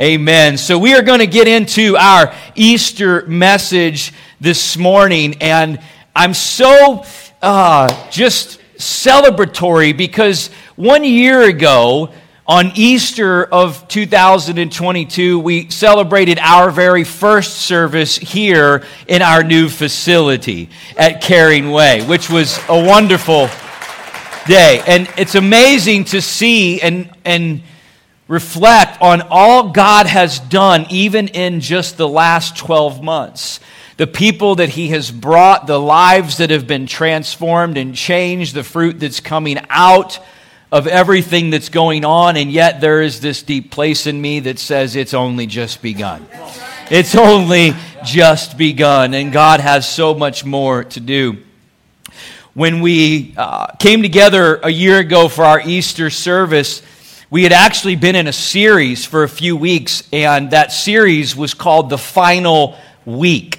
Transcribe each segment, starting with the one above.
Amen. So we are going to get into our Easter message this morning, and I'm so just celebratory because 1 year ago, on Easter of 2022, we celebrated our very first service here in our new facility at Caring Way, which was a wonderful day. And it's amazing to see and reflect on all God has done, even in just the last 12 months. The people that He has brought, the lives that have been transformed and changed, the fruit that's coming out of everything that's going on, and yet there is this deep place in me that says it's only just begun. It's only just begun, and God has so much more to do. When we came together a year ago for our Easter service, we had actually been in a series for a few weeks, and that series was called The Final Week.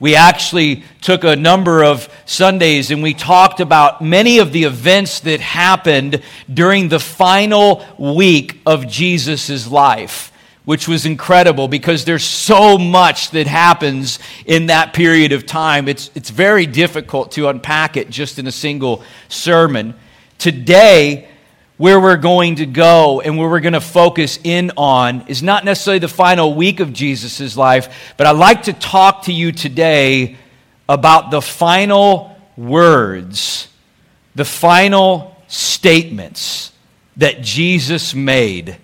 We actually took a number of Sundays and we talked about many of the events that happened during the final week of Jesus' life, which was incredible because there's so much that happens in that period of time. It's very difficult to unpack it just in a single sermon. Today, where we're going to go and where we're going to focus in on is not necessarily the final week of Jesus' life, but I'd like to talk to you today about the final words, the final statements that Jesus made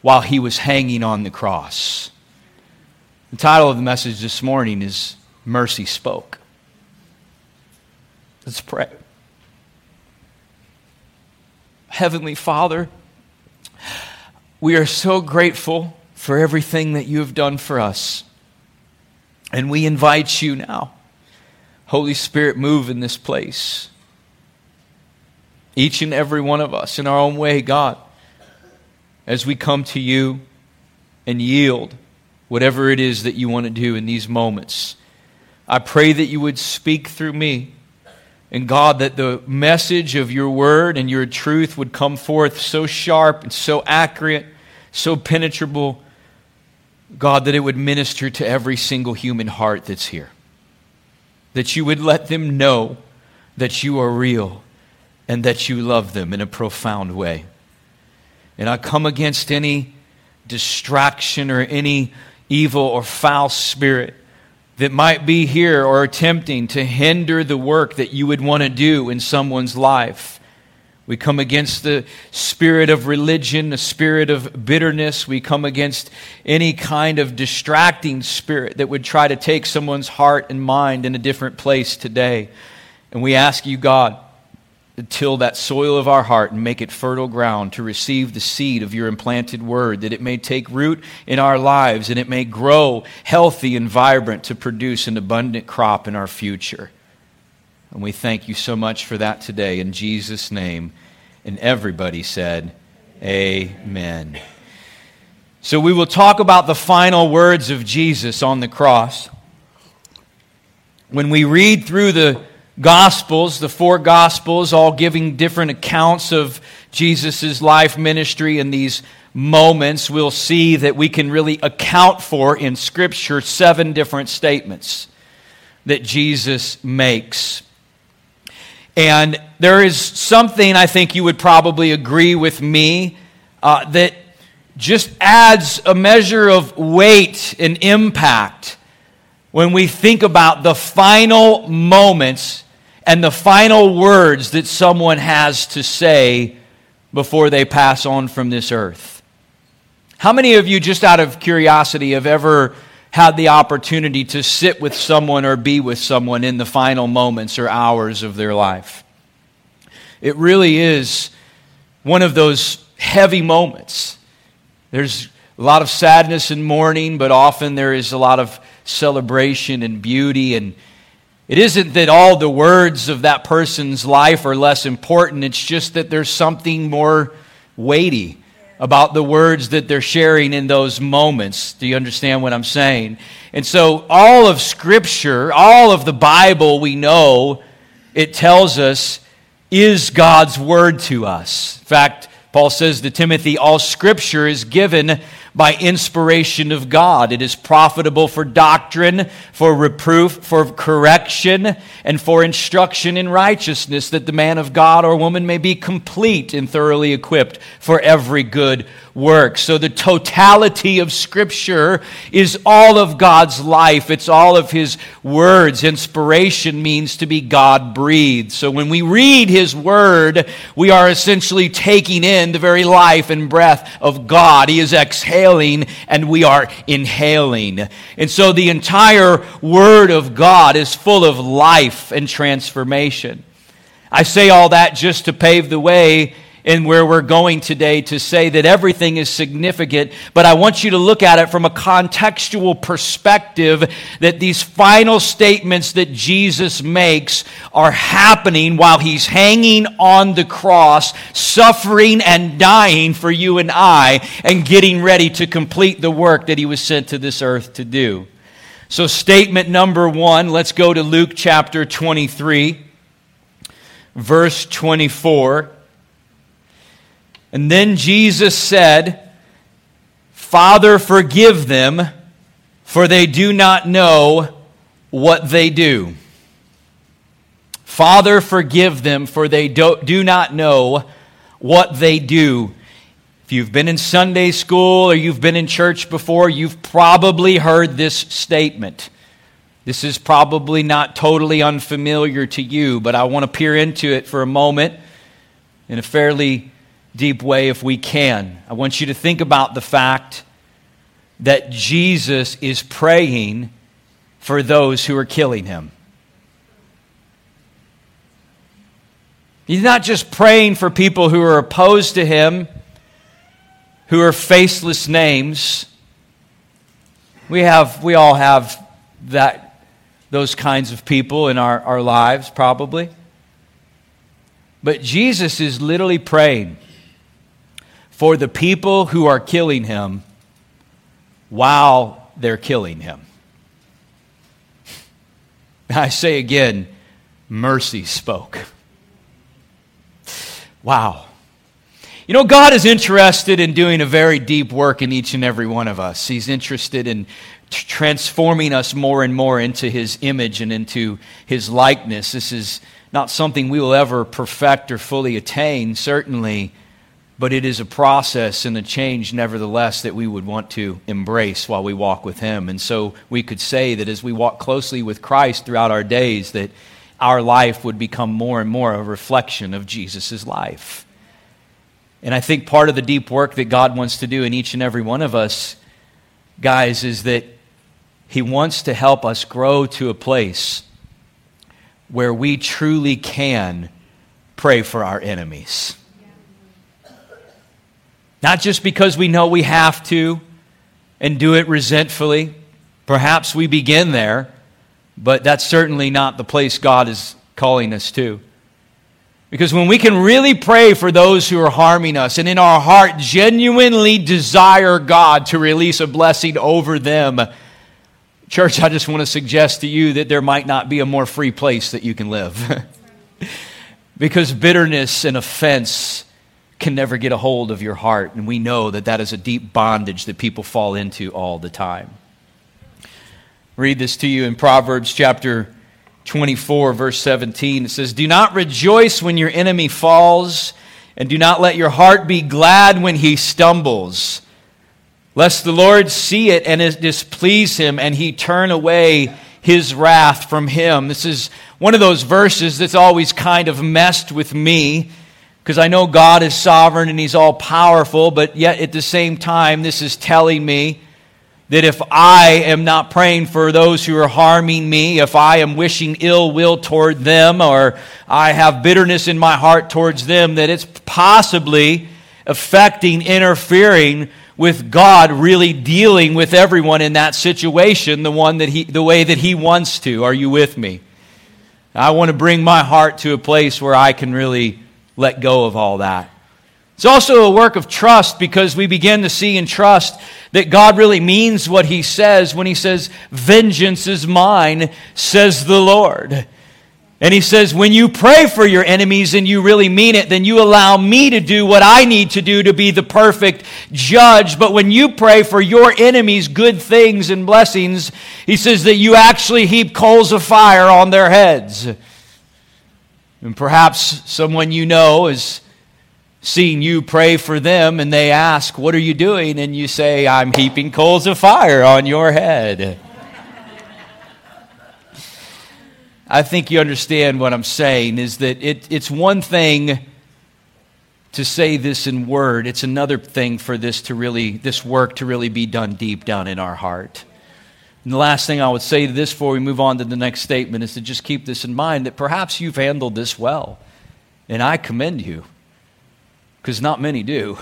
while He was hanging on the cross. The title of the message this morning is Mercy Spoke. Let's pray. Heavenly Father, we are so grateful for everything that You have done for us. And we invite You now. Holy Spirit, move in this place. Each and every one of us in our own way, God, as we come to You and yield whatever it is that You want to do in these moments. I pray that You would speak through me. And God, that the message of Your word and Your truth would come forth so sharp and so accurate, so penetrable, God, that it would minister to every single human heart that's here. That You would let them know that You are real and that You love them in a profound way. And I come against any distraction or any evil or foul spirit that might be here or attempting to hinder the work that You would want to do in someone's life. We come against the spirit of religion, the spirit of bitterness. We come against any kind of distracting spirit that would try to take someone's heart and mind in a different place today. And we ask You, God, to till that soil of our heart and make it fertile ground to receive the seed of Your implanted word, that it may take root in our lives and it may grow healthy and vibrant to produce an abundant crop in our future. And we thank You so much for that today in Jesus' name. And everybody said, Amen. So we will talk about the final words of Jesus on the cross. When we read through the Gospels, the four Gospels, all giving different accounts of Jesus' life, ministry, and these moments, we'll see that we can really account for in Scripture 7 different statements that Jesus makes. And there is something I think you would probably agree with me that just adds a measure of weight and impact when we think about the final moments and the final words that someone has to say before they pass on from this earth. How many of you, just out of curiosity, have ever had the opportunity to sit with someone or be with someone in the final moments or hours of their life? It really is one of those heavy moments. There's a lot of sadness and mourning, but often there is a lot of celebration and beauty. And it isn't that all the words of that person's life are less important. It's just that there's something more weighty about the words that they're sharing in those moments. Do you understand what I'm saying? And so all of Scripture, all of the Bible, we know, it tells us, is God's word to us. In fact, Paul says to Timothy, all Scripture is given by inspiration of God. It is profitable for doctrine, for reproof, for correction, and for instruction in righteousness, that the man of God or woman may be complete and thoroughly equipped for every good work. So the totality of Scripture is all of God's life. It's all of His words. Inspiration means to be God-breathed. So when we read His Word, we are essentially taking in the very life and breath of God. He is exhaling and we are inhaling. And so the entire Word of God is full of life and transformation. I say all that just to pave the way in where we're going today to say that everything is significant, but I want you to look at it from a contextual perspective, that these final statements that Jesus makes are happening while He's hanging on the cross, suffering and dying for you and I, and getting ready to complete the work that He was sent to this earth to do. So statement number one, let's go to Luke chapter 23, verse 24. And then Jesus said, "Father, forgive them, for they do not know what they do." Father, forgive them, for they do not know what they do. If you've been in Sunday school or you've been in church before, you've probably heard this statement. This is probably not totally unfamiliar to you, but I want to peer into it for a moment in a fairly deep way if we can. I want you to think about the fact that Jesus is praying for those who are killing Him. He's not just praying for people who are opposed to Him, who are faceless names. We all have those kinds of people in our lives, probably. But Jesus is literally praying for the people who are killing Him while they're killing Him. I say again, mercy spoke. Wow. You know, God is interested in doing a very deep work in each and every one of us. He's interested in transforming us more and more into His image and into His likeness. This is not something we will ever perfect or fully attain, certainly. But it is a process and a change, nevertheless, that we would want to embrace while we walk with Him. And so we could say that as we walk closely with Christ throughout our days, that our life would become more and more a reflection of Jesus' life. And I think part of the deep work that God wants to do in each and every one of us, guys, is that He wants to help us grow to a place where we truly can pray for our enemies. Not just because we know we have to and do it resentfully. Perhaps we begin there, but that's certainly not the place God is calling us to. Because when we can really pray for those who are harming us and in our heart genuinely desire God to release a blessing over them, church, I just want to suggest to you that there might not be a more free place that you can live. Because bitterness and offense can never get a hold of your heart, and we know that that is a deep bondage that people fall into all the time. Read this to you in Proverbs chapter 24, verse 17. It says, "Do not rejoice when your enemy falls, and do not let your heart be glad when he stumbles, lest the Lord see it and it displease Him, and He turn away His wrath from him." This is one of those verses that's always kind of messed with me, because I know God is sovereign and He's all-powerful, but yet at the same time, this is telling me that if I am not praying for those who are harming me, if I am wishing ill will toward them, or I have bitterness in my heart towards them, that it's possibly affecting, interfering with God really dealing with everyone in that situation the way that He wants to. Are you with me? I want to bring my heart to a place where I can really let go of all that. It's also a work of trust, because we begin to see and trust that God really means what He says when He says, "Vengeance is mine, says the Lord." And he says, when you pray for your enemies and you really mean it, then you allow me to do what I need to do to be the perfect judge. But when you pray for your enemies good things and blessings, he says that you actually heap coals of fire on their heads. And perhaps someone you know is seeing you pray for them and they ask, what are you doing? And you say, I'm heaping coals of fire on your head. I think you understand what I'm saying is that it's one thing to say this in word. It's another thing for this work to really be done deep down in our heart. And the last thing I would say to this before we move on to the next statement is to just keep this in mind, that perhaps you've handled this well, and I commend you, because not many do.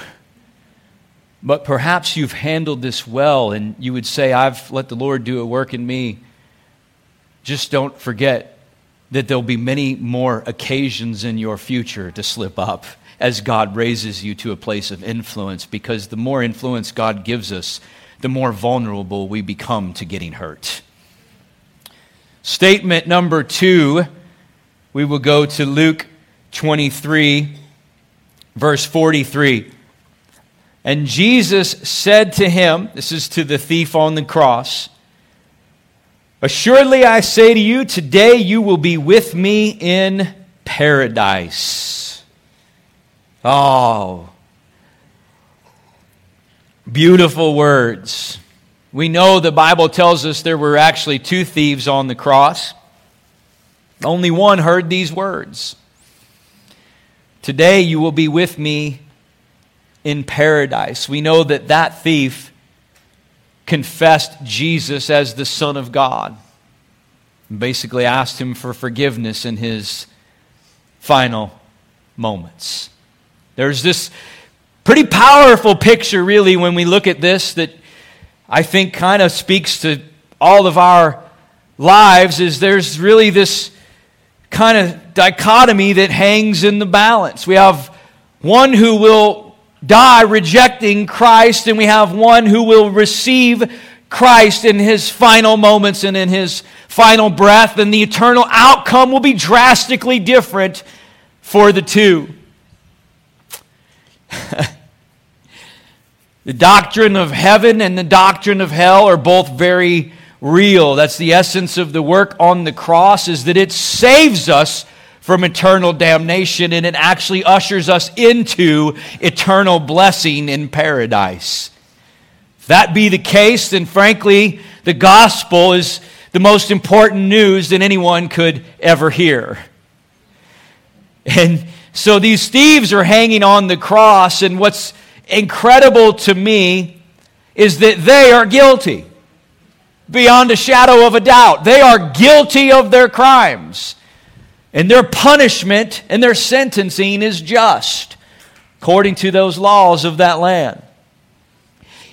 But perhaps you've handled this well, and you would say, I've let the Lord do a work in me. Just don't forget that there'll be many more occasions in your future to slip up as God raises you to a place of influence, because the more influence God gives us, the more vulnerable we become to getting hurt. Statement number 2, we will go to Luke 23, verse 43. And Jesus said to him, this is to the thief on the cross, assuredly, I say to you, today you will be with me in paradise. Oh, beautiful words. We know the Bible tells us there were actually 2 thieves on the cross. Only one heard these words. Today you will be with me in paradise. We know that that thief confessed Jesus as the Son of God, and basically asked him for forgiveness in his final moments. There's this pretty powerful picture, really, when we look at this, that I think kind of speaks to all of our lives, is there's really this kind of dichotomy that hangs in the balance. We have one who will die rejecting Christ, and we have one who will receive Christ in his final moments and in his final breath, and the eternal outcome will be drastically different for the two. The doctrine of heaven and the doctrine of hell are both very real. That's the essence of the work on the cross, is that it saves us from eternal damnation, and it actually ushers us into eternal blessing in paradise. If that be the case, then frankly, the gospel is the most important news that anyone could ever hear. And so these thieves are hanging on the cross, and what's incredible to me is that they are guilty, beyond a shadow of a doubt. They are guilty of their crimes. And their punishment and their sentencing is just, according to those laws of that land.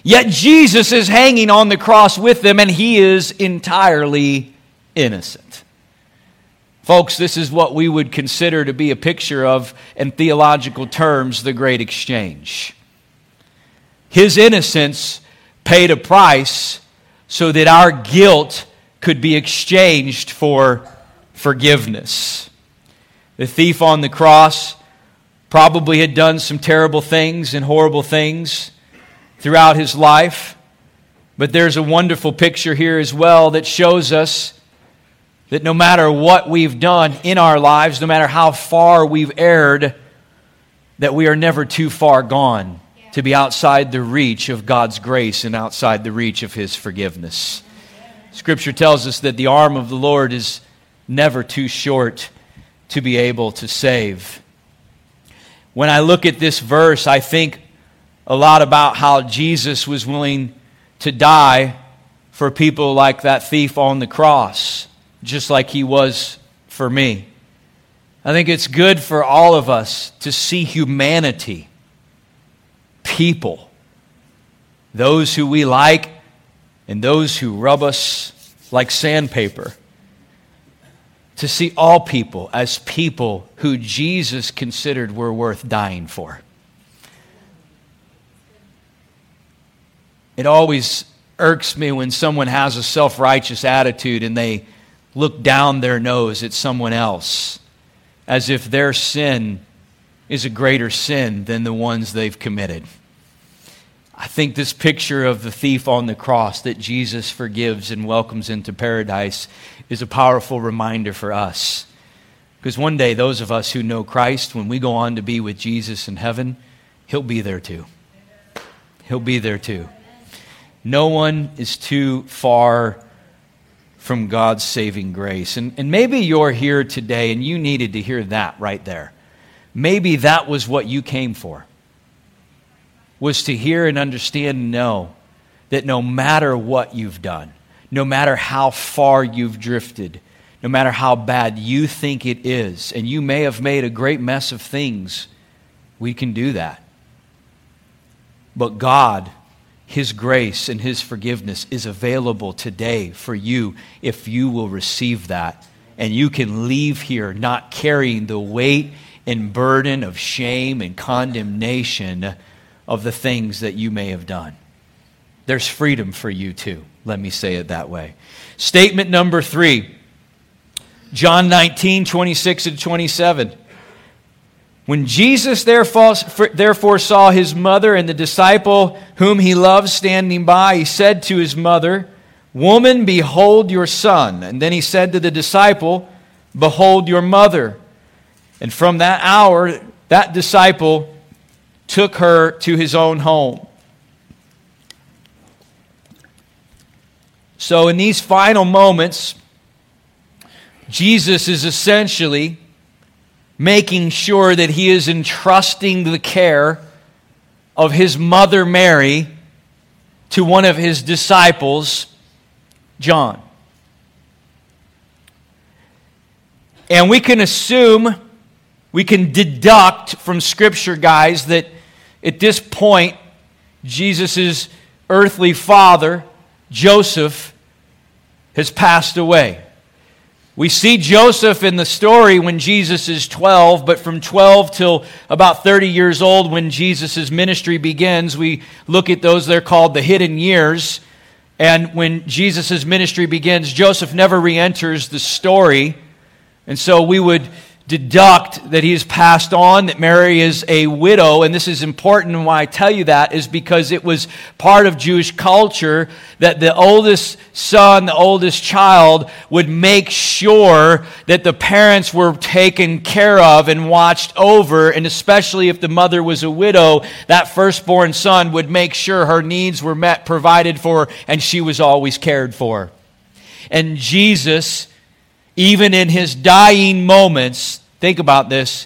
Yet Jesus is hanging on the cross with them, and he is entirely innocent. Folks, this is what we would consider to be a picture of, in theological terms, the great exchange. His innocence paid a price so that our guilt could be exchanged for forgiveness. The thief on the cross probably had done some terrible things and horrible things throughout his life, but there's a wonderful picture here as well that shows us that no matter what we've done in our lives, no matter how far we've erred, that we are never too far gone to be outside the reach of God's grace and outside the reach of his forgiveness. Scripture tells us that the arm of the Lord is never too short to be able to save. When I look at this verse, I think a lot about how Jesus was willing to die for people like that thief on the cross, just like he was for me. I think it's good for all of us to see humanity, people, those who we like and those who rub us like sandpaper, to see all people as people who Jesus considered were worth dying for. It always irks me when someone has a self-righteous attitude and they look down their nose at someone else as if their sin is a greater sin than the ones they've committed. I think this picture of the thief on the cross that Jesus forgives and welcomes into paradise is a powerful reminder for us. Because one day, those of us who know Christ, when we go on to be with Jesus in heaven, He'll be there too. He'll be there too. No one is too far from God's saving grace. And maybe you're here today and you needed to hear that right there. Maybe that was what you came for, was to hear and understand and know that no matter what you've done, no matter how far you've drifted, no matter how bad you think it is, and you may have made a great mess of things, we can do that. But God, His grace and His forgiveness is available today for you if you will receive that. And you can leave here not carrying the weight and burden of shame and condemnation of the things that you may have done. There's freedom for you too. Let me say it that way. Statement number 3. John 19:26-27. When Jesus therefore saw His mother and the disciple whom He loved standing by, He said to His mother, "Woman, behold your son." And then He said to the disciple, "Behold your mother." And from that hour, that disciple took her to his own home. So in these final moments, Jesus is essentially making sure that He is entrusting the care of His mother Mary to one of His disciples, John. And we can assume, we can deduct from Scripture, guys, that at this point, Jesus' earthly father, Joseph, has passed away. We see Joseph in the story when Jesus is 12, but from 12 till about 30 years old when Jesus' ministry begins, we look at those, they're called the hidden years. And when Jesus' ministry begins, Joseph never re-enters the story. And so we would deduct that he's passed on, that Mary is a widow, and this is important, and why I tell you that is because it was part of Jewish culture that the oldest son, the oldest child, would make sure that the parents were taken care of and watched over, and especially if the mother was a widow, that firstborn son would make sure her needs were met, provided for, and she was always cared for. And Jesus, even in His dying moments, think about this,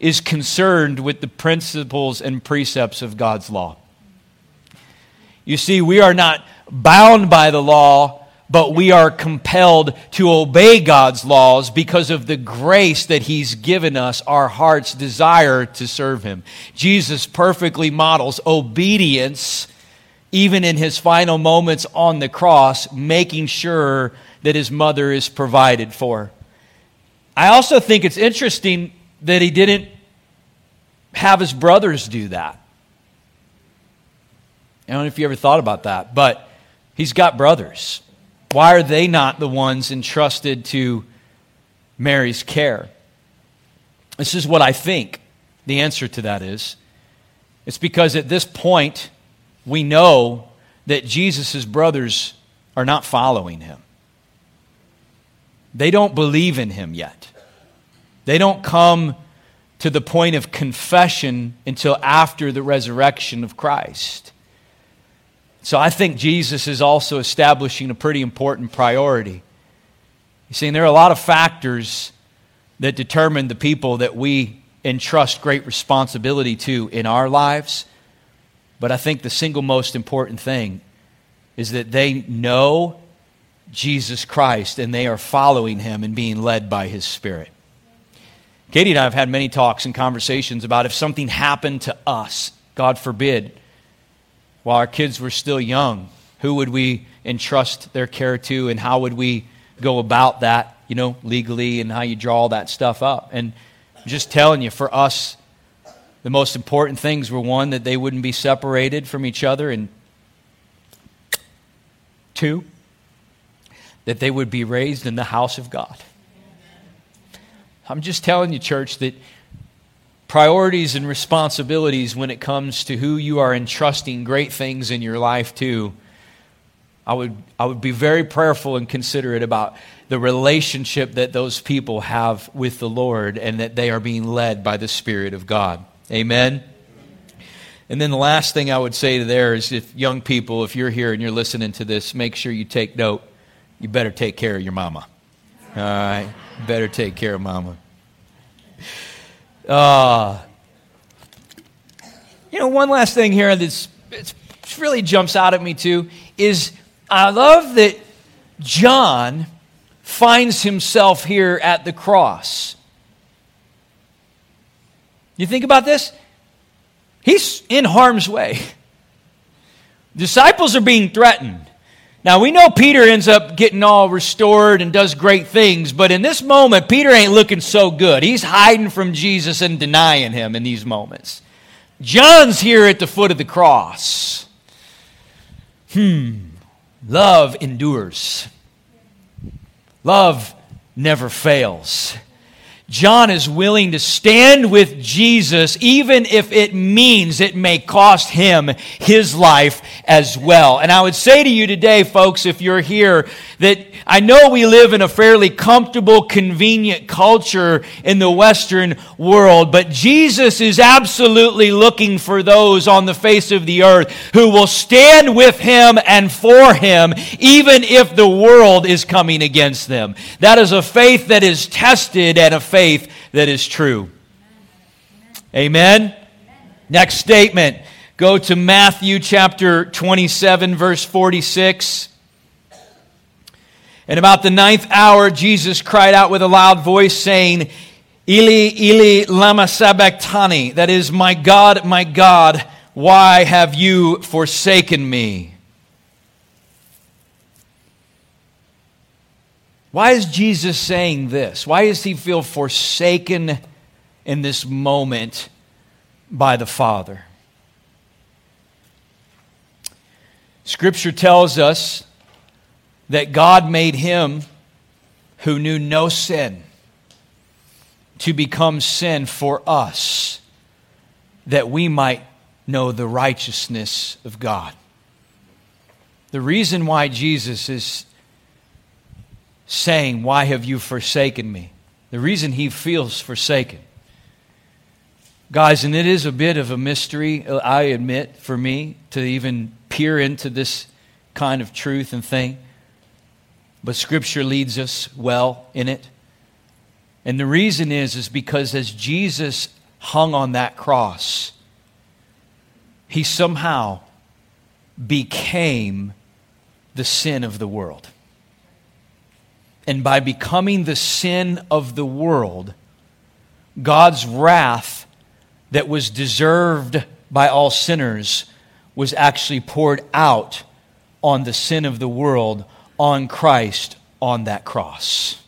is concerned with the principles and precepts of God's law. You see, we are not bound by the law, but we are compelled to obey God's laws because of the grace that He's given us, our heart's desire to serve Him. Jesus perfectly models obedience, even in His final moments on the cross, making sure that His mother is provided for. I also think it's interesting that He didn't have His brothers do that. I don't know if you ever thought about that, but He's got brothers. Why are they not the ones entrusted to Mary's care? This is what I think the answer to that is. It's because at this point, we know that Jesus' brothers are not following Him. They don't believe in Him yet. They don't come to the point of confession until after the resurrection of Christ. So I think Jesus is also establishing a pretty important priority. You see, and there are a lot of factors that determine the people that we entrust great responsibility to in our lives. But I think the single most important thing is that they know Jesus Christ, and they are following Him and being led by His Spirit. Katie and I have had many talks and conversations about if something happened to us, God forbid, while our kids were still young, who would we entrust their care to, and how would we go about that, you know, legally, and how you draw all that stuff up. And I'm just telling you, for us, the most important things were, one, that they wouldn't be separated from each other, and two, that they would be raised in the house of God. I'm just telling you, church, that priorities and responsibilities when it comes to who you are entrusting great things in your life to, I would be very prayerful and considerate about the relationship that those people have with the Lord and that they are being led by the Spirit of God. Amen? And then the last thing I would say there is, if young people, if you're here and you're listening to this, make sure you take note. You better take care of your mama. All right? Better take care of mama. One last thing here that really jumps out at me too is I love that John finds himself here at the cross. You think about this? He's in harm's way. Disciples are being threatened. Now, we know Peter ends up getting all restored and does great things, but in this moment, Peter ain't looking so good. He's hiding from Jesus and denying him in these moments. John's here at the foot of the cross. Love endures. Love never fails. John is willing to stand with Jesus even if it means it may cost him his life as well. And I would say to you today, folks, if you're here, that I know we live in a fairly comfortable, convenient culture in the Western world, but Jesus is absolutely looking for those on the face of the earth who will stand with him and for him even if the world is coming against them. That is a faith that is tested and a faith that is true. Amen? Next statement. Go to Matthew chapter 27, verse 46. And about the 9th hour, Jesus cried out with a loud voice, saying, Eli, Eli, lama sabachthani. That is, my God, why have you forsaken me? Why is Jesus saying this? Why does he feel forsaken in this moment by the Father? Scripture tells us that God made him who knew no sin to become sin for us, that we might know the righteousness of God. The reason why Jesus is saying, why have you forsaken me? The reason he feels forsaken. Guys, and it is a bit of a mystery, I admit, for me to even peer into this kind of truth and thing. But Scripture leads us well in it. And the reason is because as Jesus hung on that cross, he somehow became the sin of the world. And by becoming the sin of the world, God's wrath that was deserved by all sinners was actually poured out on the sin of the world, on Christ, on that cross.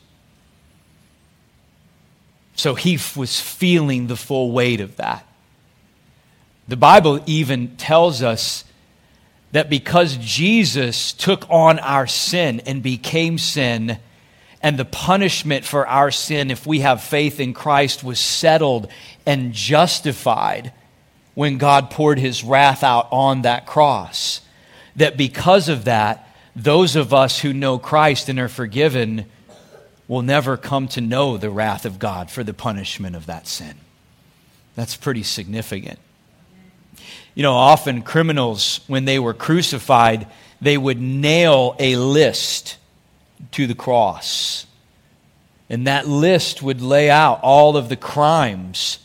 So he was feeling the full weight of that. The Bible even tells us that because Jesus took on our sin and became sin, and the punishment for our sin, if we have faith in Christ, was settled and justified when God poured his wrath out on that cross. That because of that, those of us who know Christ and are forgiven will never come to know the wrath of God for the punishment of that sin. That's pretty significant. You know, often criminals, when they were crucified, they would nail a list to the cross. And that list would lay out all of the crimes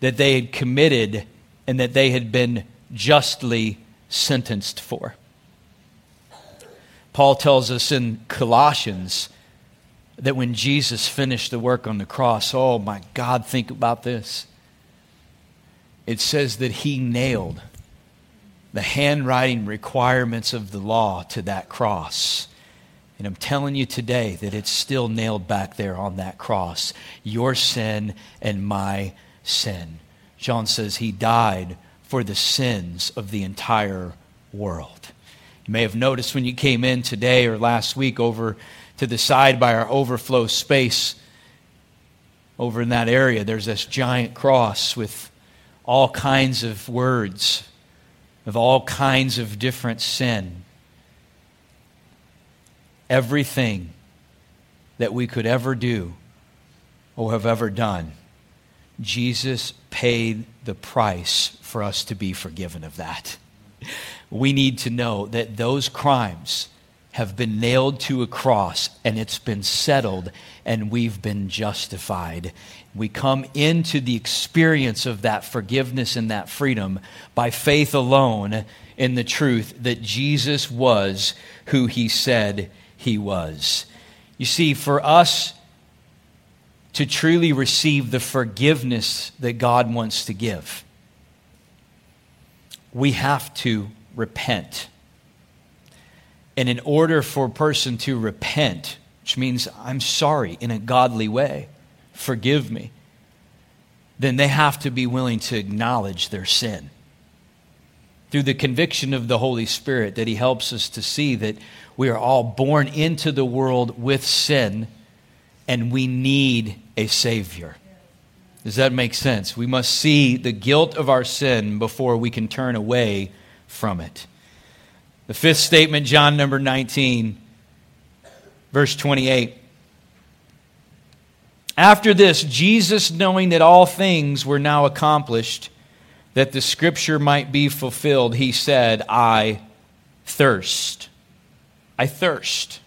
that they had committed and that they had been justly sentenced for. Paul tells us in Colossians that when Jesus finished the work on the cross, oh my God, think about this. It says that he nailed the handwriting requirements of the law to that cross. And I'm telling you today that it's still nailed back there on that cross. Your sin and my sin. John says he died for the sins of the entire world. You may have noticed when you came in today or last week over to the side by our overflow space, over in that area, there's this giant cross with all kinds of words, of all kinds of different sin. Everything that we could ever do or have ever done, Jesus paid the price for us to be forgiven of that. We need to know that those crimes have been nailed to a cross, and it's been settled, and we've been justified. We come into the experience of that forgiveness and that freedom by faith alone in the truth that Jesus was who he said he was. You see, for us to truly receive the forgiveness that God wants to give, we have to repent. And in order for a person to repent, which means I'm sorry in a godly way, forgive me, then they have to be willing to acknowledge their sin. Through the conviction of the Holy Spirit that he helps us to see that we are all born into the world with sin and we need a Savior. Does that make sense? We must see the guilt of our sin before we can turn away from it. The fifth statement, John number 19, verse 28. After this, Jesus, knowing that all things were now accomplished, that the scripture might be fulfilled, he said, I thirst. I thirst.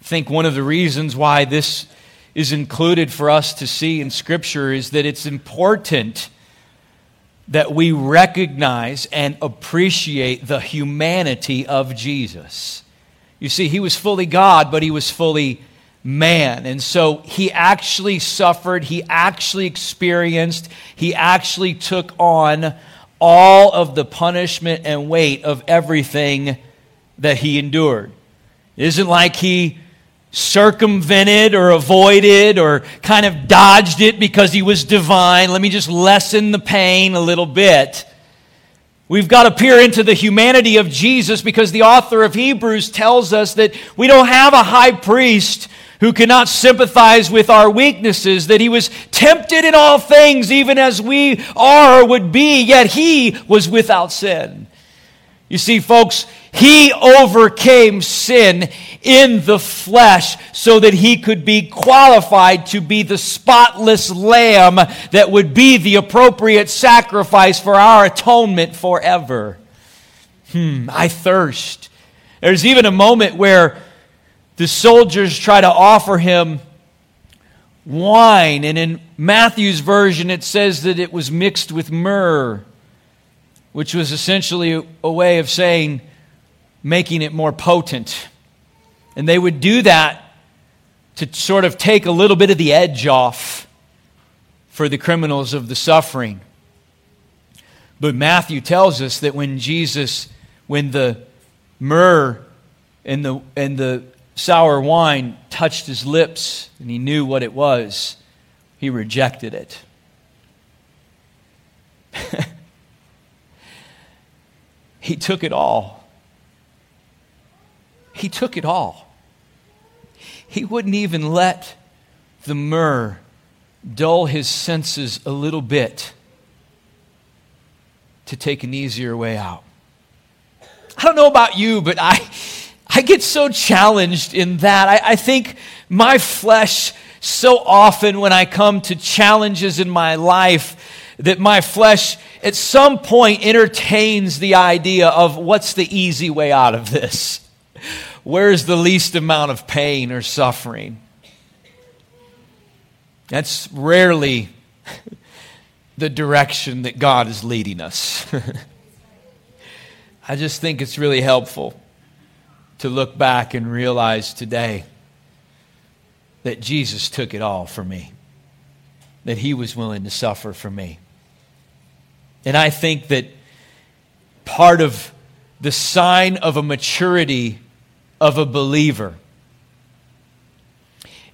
I think one of the reasons why this is included for us to see in Scripture is that it's important that we recognize and appreciate the humanity of Jesus. You see, he was fully God, but he was fully man. And so he actually suffered, he actually experienced, he actually took on all of the punishment and weight of everything that he endured. It isn't like he circumvented or avoided or kind of dodged it because he was divine. Let me just lessen the pain a little bit. We've got to peer into the humanity of Jesus because the author of Hebrews tells us that we don't have a high priest who cannot sympathize with our weaknesses, that he was tempted in all things, even as we are or would be, yet he was without sin. You see, folks, he overcame sin in the flesh so that he could be qualified to be the spotless lamb that would be the appropriate sacrifice for our atonement forever. I thirst. There's even a moment where the soldiers try to offer him wine, and in Matthew's version it says that it was mixed with myrrh, which was essentially a way of saying, making it more potent. And they would do that to sort of take a little bit of the edge off for the criminals of the suffering. But Matthew tells us that when the myrrh and the sour wine touched his lips and he knew what it was, he rejected it. He took it all. He took it all. He wouldn't even let the myrrh dull his senses a little bit to take an easier way out. I don't know about you, but I get so challenged in that. I think my flesh so often when I come to challenges in my life, that my flesh at some point entertains the idea of what's the easy way out of this? Where's the least amount of pain or suffering? That's rarely the direction that God is leading us. I just think it's really helpful to look back and realize today that Jesus took it all for me, that he was willing to suffer for me. And I think that part of the sign of a maturity of a believer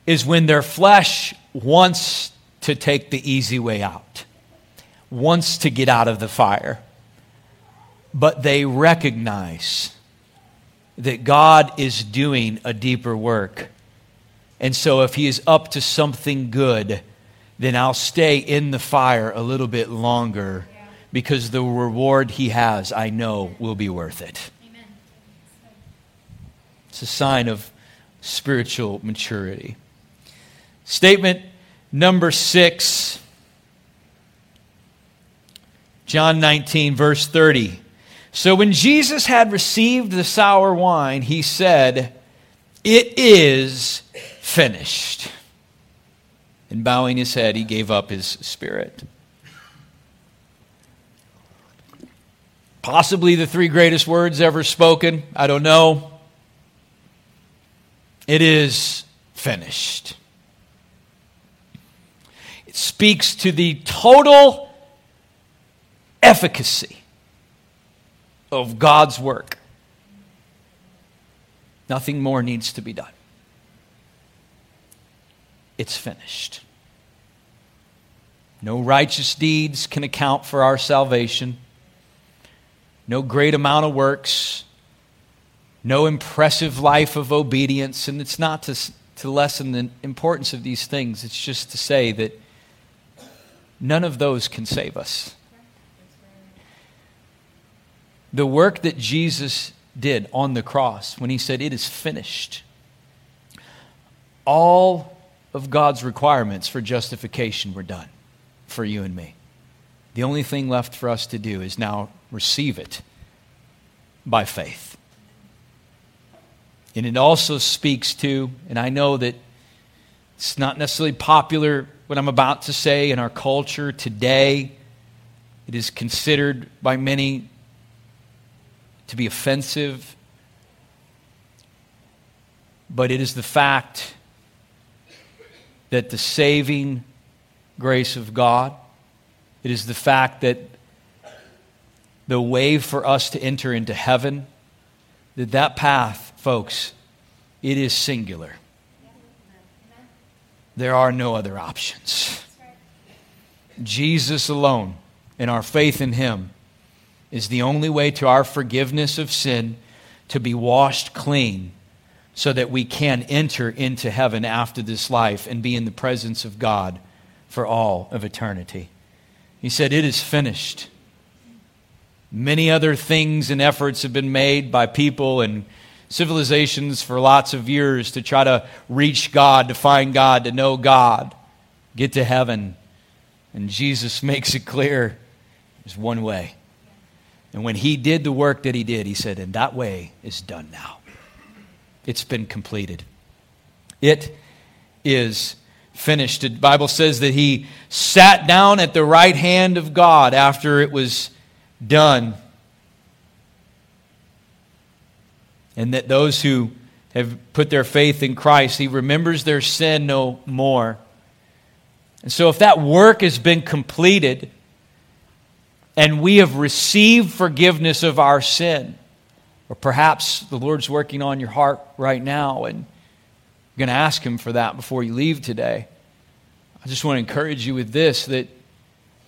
is when their flesh wants to take the easy way out, wants to get out of the fire, but they recognize that God is doing a deeper work. And so if he is up to something good, then I'll stay in the fire a little bit longer because the reward he has, I know, will be worth it. Amen. It's a sign of spiritual maturity. Statement number 6, John 19, verse 30. So when Jesus had received the sour wine, he said, "It is finished." And bowing his head, he gave up his spirit. Possibly the 3 greatest words ever spoken. I don't know. It is finished. It speaks to the total efficacy of God's work. Nothing more needs to be done. It's finished. No righteous deeds can account for our salvation. No great amount of works. No impressive life of obedience. And it's not to lessen the importance of these things. It's just to say that none of those can save us. The work that Jesus did on the cross when he said, "It is finished," all of God's requirements for justification were done for you and me. The only thing left for us to do is now receive it by faith. And it also speaks to, and I know that it's not necessarily popular what I'm about to say in our culture today. It is considered by many to be offensive. But it is the fact that the saving grace of God, it is the fact that the way for us to enter into heaven, that path, folks, it is singular. There are no other options. Jesus alone and our faith in him is the only way to our forgiveness of sin, to be washed clean, so that we can enter into heaven after this life and be in the presence of God for all of eternity. He said, "It is finished." Many other things and efforts have been made by people and civilizations for lots of years to try to reach God, to find God, to know God, get to heaven. And Jesus makes it clear, there's one way. And when he did the work that he did, he said, "And that way is done now." It's been completed. It is finished. The Bible says that he sat down at the right hand of God after it was done. And that those who have put their faith in Christ, he remembers their sin no more. And so if that work has been completed and we have received forgiveness of our sin, or perhaps the Lord's working on your heart right now, and you're going to ask him for that before you leave today. I just want to encourage you with this, that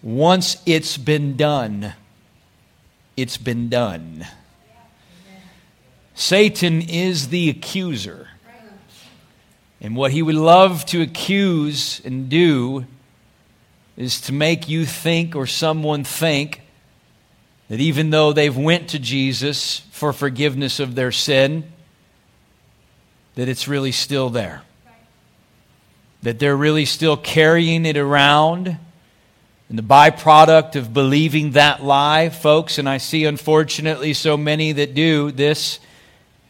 once it's been done, it's been done. Yeah. Satan is the accuser. Right. And what he would love to accuse and do is to make you think, or someone think, that even though they've went to Jesus for forgiveness of their sin, that it's really still there. That they're really still carrying it around. And the byproduct of believing that lie, folks, and I see unfortunately so many that do this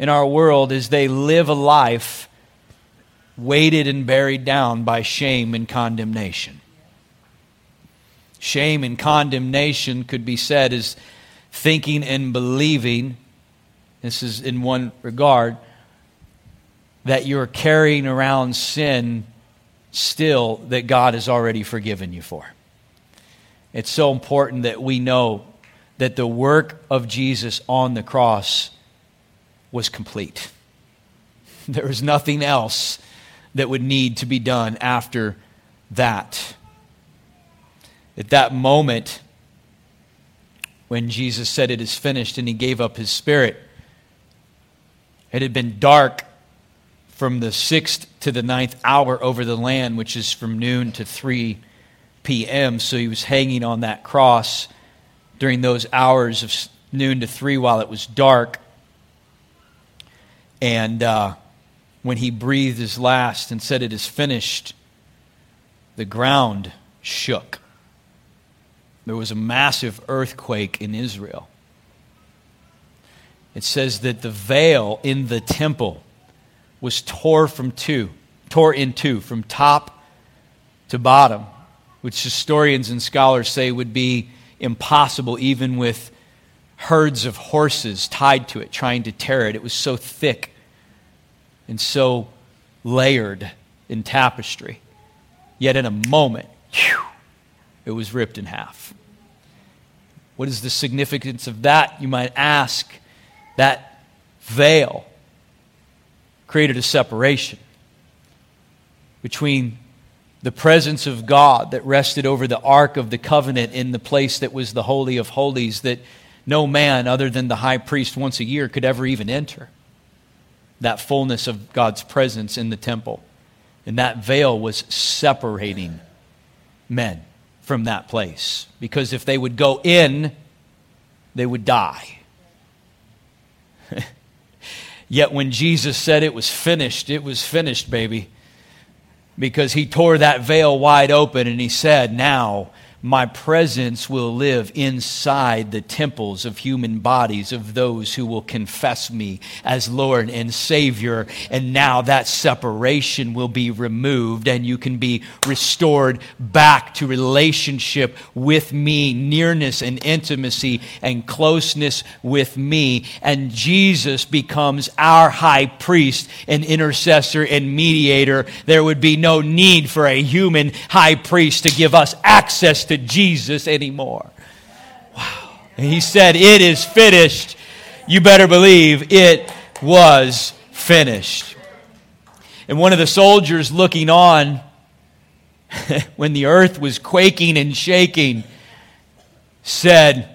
in our world, is they live a life weighted and buried down by shame and condemnation. Shame and condemnation could be said as thinking and believing, this is in one regard, that you're carrying around sin still that God has already forgiven you for. It's so important that we know that the work of Jesus on the cross was complete. There was nothing else that would need to be done after that. At that moment, when Jesus said it is finished and he gave up his spirit. It had been dark from the 6th to the 9th hour over the land, which is from noon to 3 p.m. So he was hanging on that cross during those hours of noon to 3 while it was dark. And when he breathed his last and said, "It is finished," the ground shook. There was a massive earthquake in Israel. It says that the veil in the temple was torn in two from top to bottom, which historians and scholars say would be impossible even with herds of horses tied to it, trying to tear it. It was so thick and so layered in tapestry. Yet in a moment, it was ripped in half. What is the significance of that, you might ask? That veil created a separation between the presence of God that rested over the Ark of the Covenant in the place that was the Holy of Holies, that no man other than the high priest once a year could ever even enter. That fullness of God's presence in the temple. And that veil was separating men from that place. Because if they would go in, they would die. Yet when Jesus said it was finished, baby. Because he tore that veil wide open and he said, "Now my presence will live inside the temples of human bodies of those who will confess me as Lord and Savior." And now that separation will be removed and you can be restored back to relationship with me, nearness and intimacy and closeness with me. And Jesus becomes our high priest and intercessor and mediator. There would be no need for a human high priest to give us access to Jesus anymore. Wow. And he said, "It is finished." You better believe it was finished. And one of the soldiers looking on when the earth was quaking and shaking said,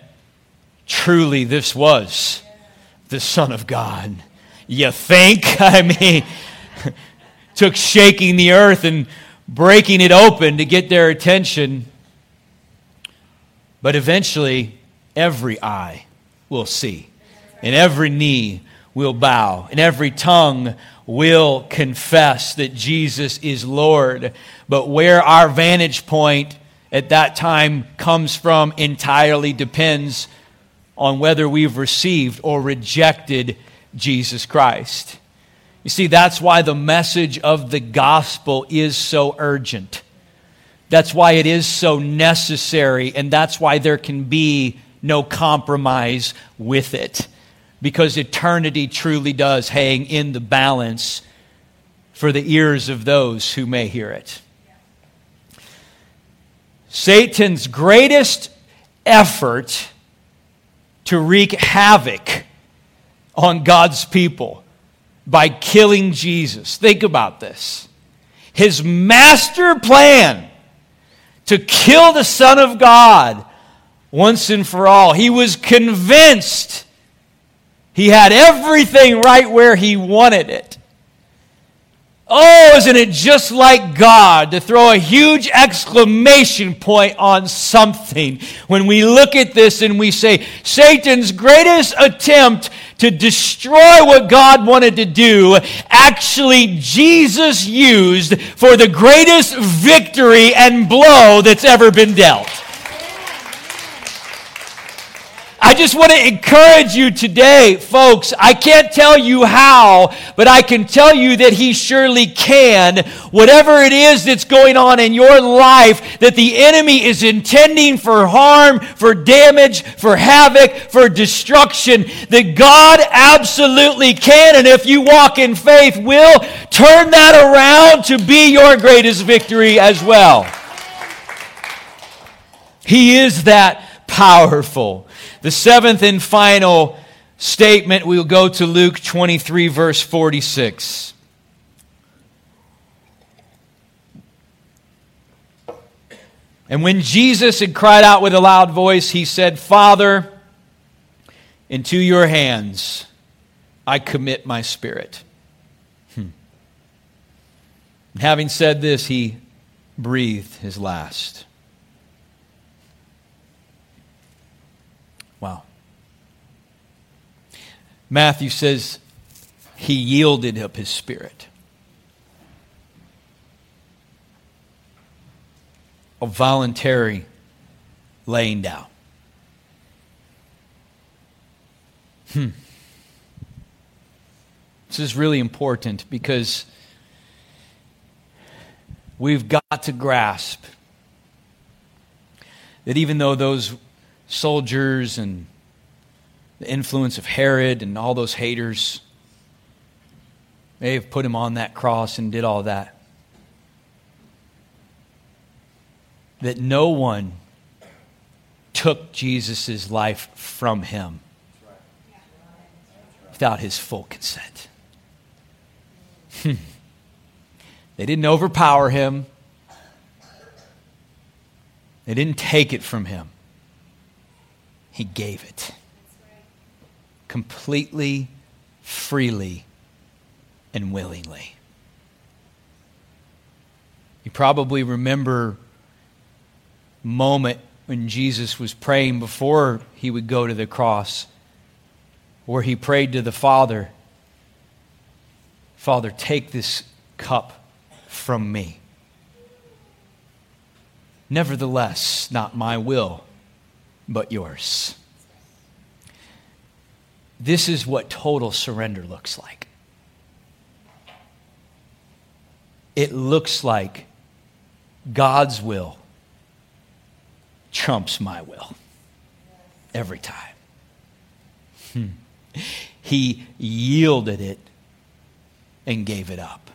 "Truly this was the Son of God." You think? I mean, took shaking the earth and breaking it open to get their attention. But eventually, every eye will see, and every knee will bow, and every tongue will confess that Jesus is Lord. But where our vantage point at that time comes from entirely depends on whether we've received or rejected Jesus Christ. You see, that's why the message of the gospel is so urgent. That's why it is so necessary, and that's why there can be no compromise with it. Because eternity truly does hang in the balance for the ears of those who may hear it. Satan's greatest effort to wreak havoc on God's people by killing Jesus. Think about this. His master plan to kill the Son of God once and for all. He was convinced he had everything right where he wanted it. Oh, isn't it just like God to throw a huge exclamation point on something when we look at this and we say, Satan's greatest attempt to destroy what God wanted to do, actually Jesus used for the greatest victory and blow that's ever been dealt. I just want to encourage you today, folks. I can't tell you how, but I can tell you that he surely can. Whatever it is that's going on in your life, that the enemy is intending for harm, for damage, for havoc, for destruction, that God absolutely can, and if you walk in faith, will turn that around to be your greatest victory as well. He is that powerful. The 7th and final statement, we'll go to Luke 23, verse 46. And when Jesus had cried out with a loud voice, he said, "Father, Into your hands I commit my spirit. And having said this, he breathed his last. Wow. Matthew says he yielded up his spirit. A voluntary laying down. This is really important because we've got to grasp that even though those soldiers and the influence of Herod and all those haters, they have put him on that cross and did all that, that no one took Jesus' life from him without his full consent. They didn't overpower him. They didn't take it from him. He gave it. Completely, freely, and willingly. You probably remember the moment when Jesus was praying before he would go to the cross, where he prayed to the Father, "Father, take this cup from me. Nevertheless, not my will, but yours." This is what total surrender looks like. It looks like God's will trumps my will every time. He yielded it and gave it up.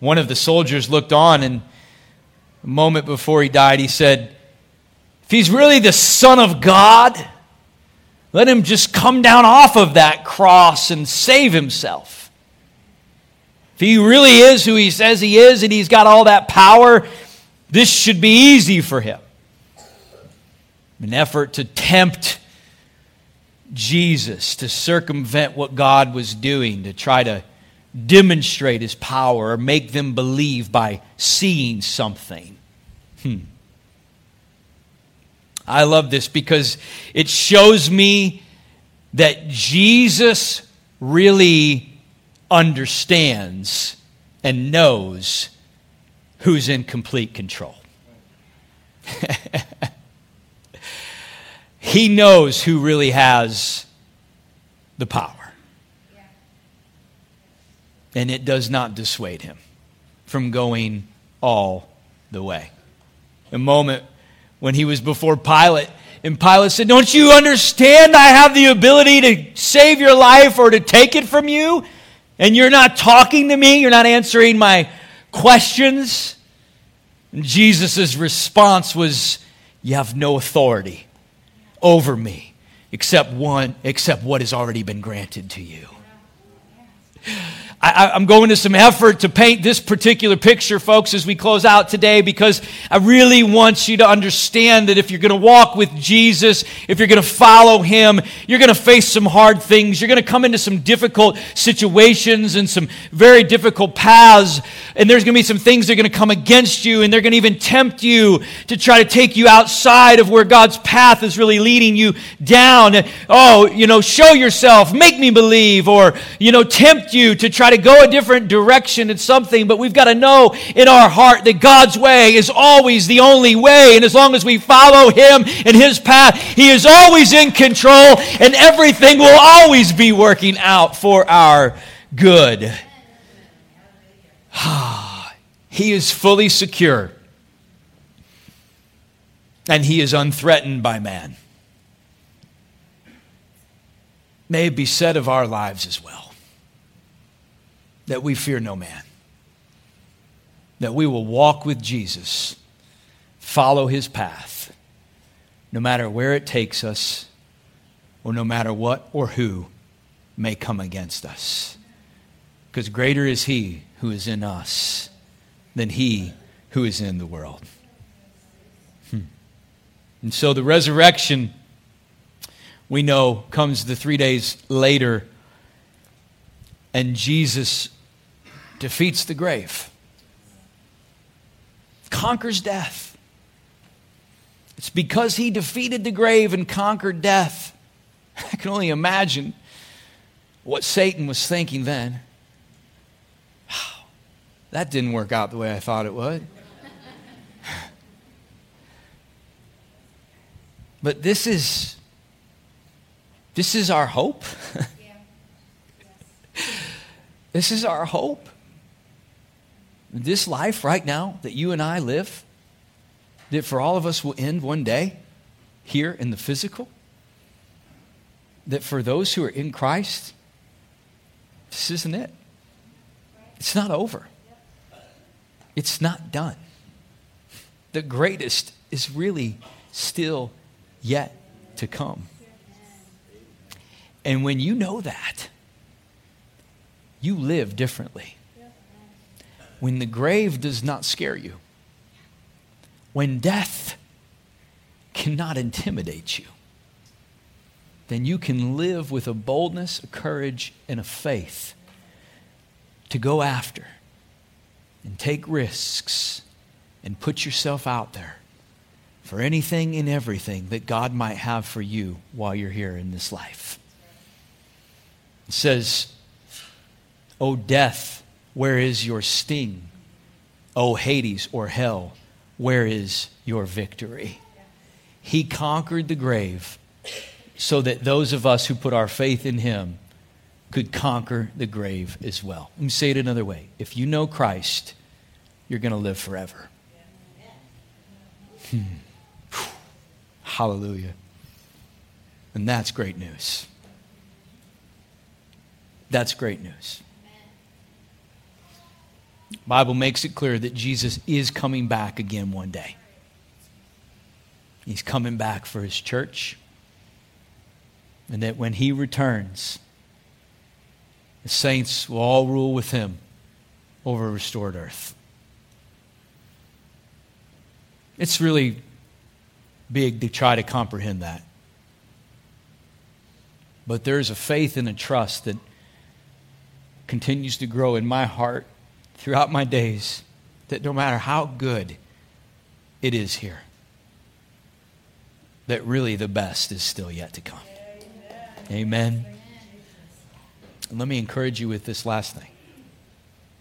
One of the soldiers looked on, and a moment before he died, he said, "If he's really the Son of God, let him just come down off of that cross and save himself. If he really is who he says he is and he's got all that power, this should be easy for him." An effort to tempt Jesus, to circumvent what God was doing, to try to demonstrate his power or make them believe by seeing something. I love this because it shows me that Jesus really understands and knows who's in complete control. He knows who really has the power. And it does not dissuade him from going all the way. A moment when he was before Pilate, and Pilate said, "Don't you understand I have the ability to save your life or to take it from you? And you're not talking to me? You're not answering my questions?" And Jesus' response was, "You have no authority over me except what has already been granted to you." I'm going to some effort to paint this particular picture, folks, as we close out today, because I really want you to understand that if you're going to walk with Jesus, if you're going to follow him, you're going to face some hard things. You're going to come into some difficult situations and some very difficult paths, and there's going to be some things that are going to come against you, and they're going to even tempt you to try to take you outside of where God's path is really leading you down. Oh, show yourself, make me believe, or, tempt you to try to go a different direction in something, but we've got to know in our heart that God's way is always the only way, and as long as we follow him and his path, he is always in control, and everything will always be working out for our good. He is fully secure, and he is unthreatened by man. May it be said of our lives as well, that we fear no man, that we will walk with Jesus, follow his path, no matter where it takes us, or no matter what or who may come against us. Because greater is he who is in us than he who is in the world. And so the resurrection we know comes the 3 days later, and Jesus defeats the grave, conquers death. It's because he defeated the grave and conquered death. I can only imagine what Satan was thinking then. Wow, that didn't work out the way I thought it would. But this is our hope. This is our hope. This life right now that you and I live, that for all of us will end one day here in the physical, that for those who are in Christ, this isn't it. It's not over. It's not done. The greatest is really still yet to come. And when you know that, you live differently. When the grave does not scare you, when death cannot intimidate you, then you can live with a boldness, a courage, and a faith to go after and take risks and put yourself out there for anything and everything that God might have for you while you're here in this life. It says, "O death, where is your sting? O Hades or hell, where is your victory?" He conquered the grave so that those of us who put our faith in him could conquer the grave as well. Let me say it another way. If you know Christ, you're going to live forever. Hallelujah. And that's great news. That's great news. The Bible makes it clear that Jesus is coming back again one day. He's coming back for his church. And that when he returns, the saints will all rule with him over a restored earth. It's really big to try to comprehend that. But there is a faith and a trust that continues to grow in my heart throughout my days, that no matter how good it is here, that really the best is still yet to come. Amen. And let me encourage you with this last thing.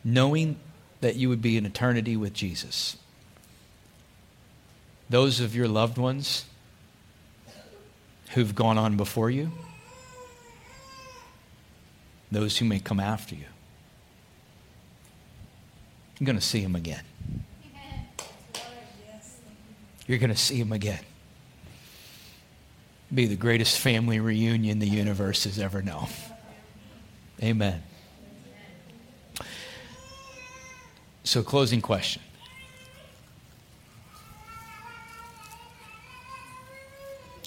Knowing that you would be in eternity with Jesus. Those of your loved ones who've gone on before you, those who may come after you, you're going to see him again. You're going to see him again. Be the greatest family reunion the universe has ever known. Amen. So, closing question.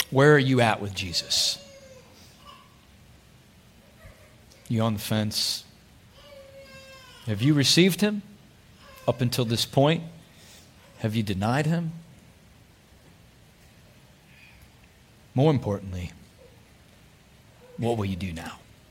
Where are you at with Jesus? You on the fence? Have you received him up until this point? Have you denied him? More importantly, what will you do now?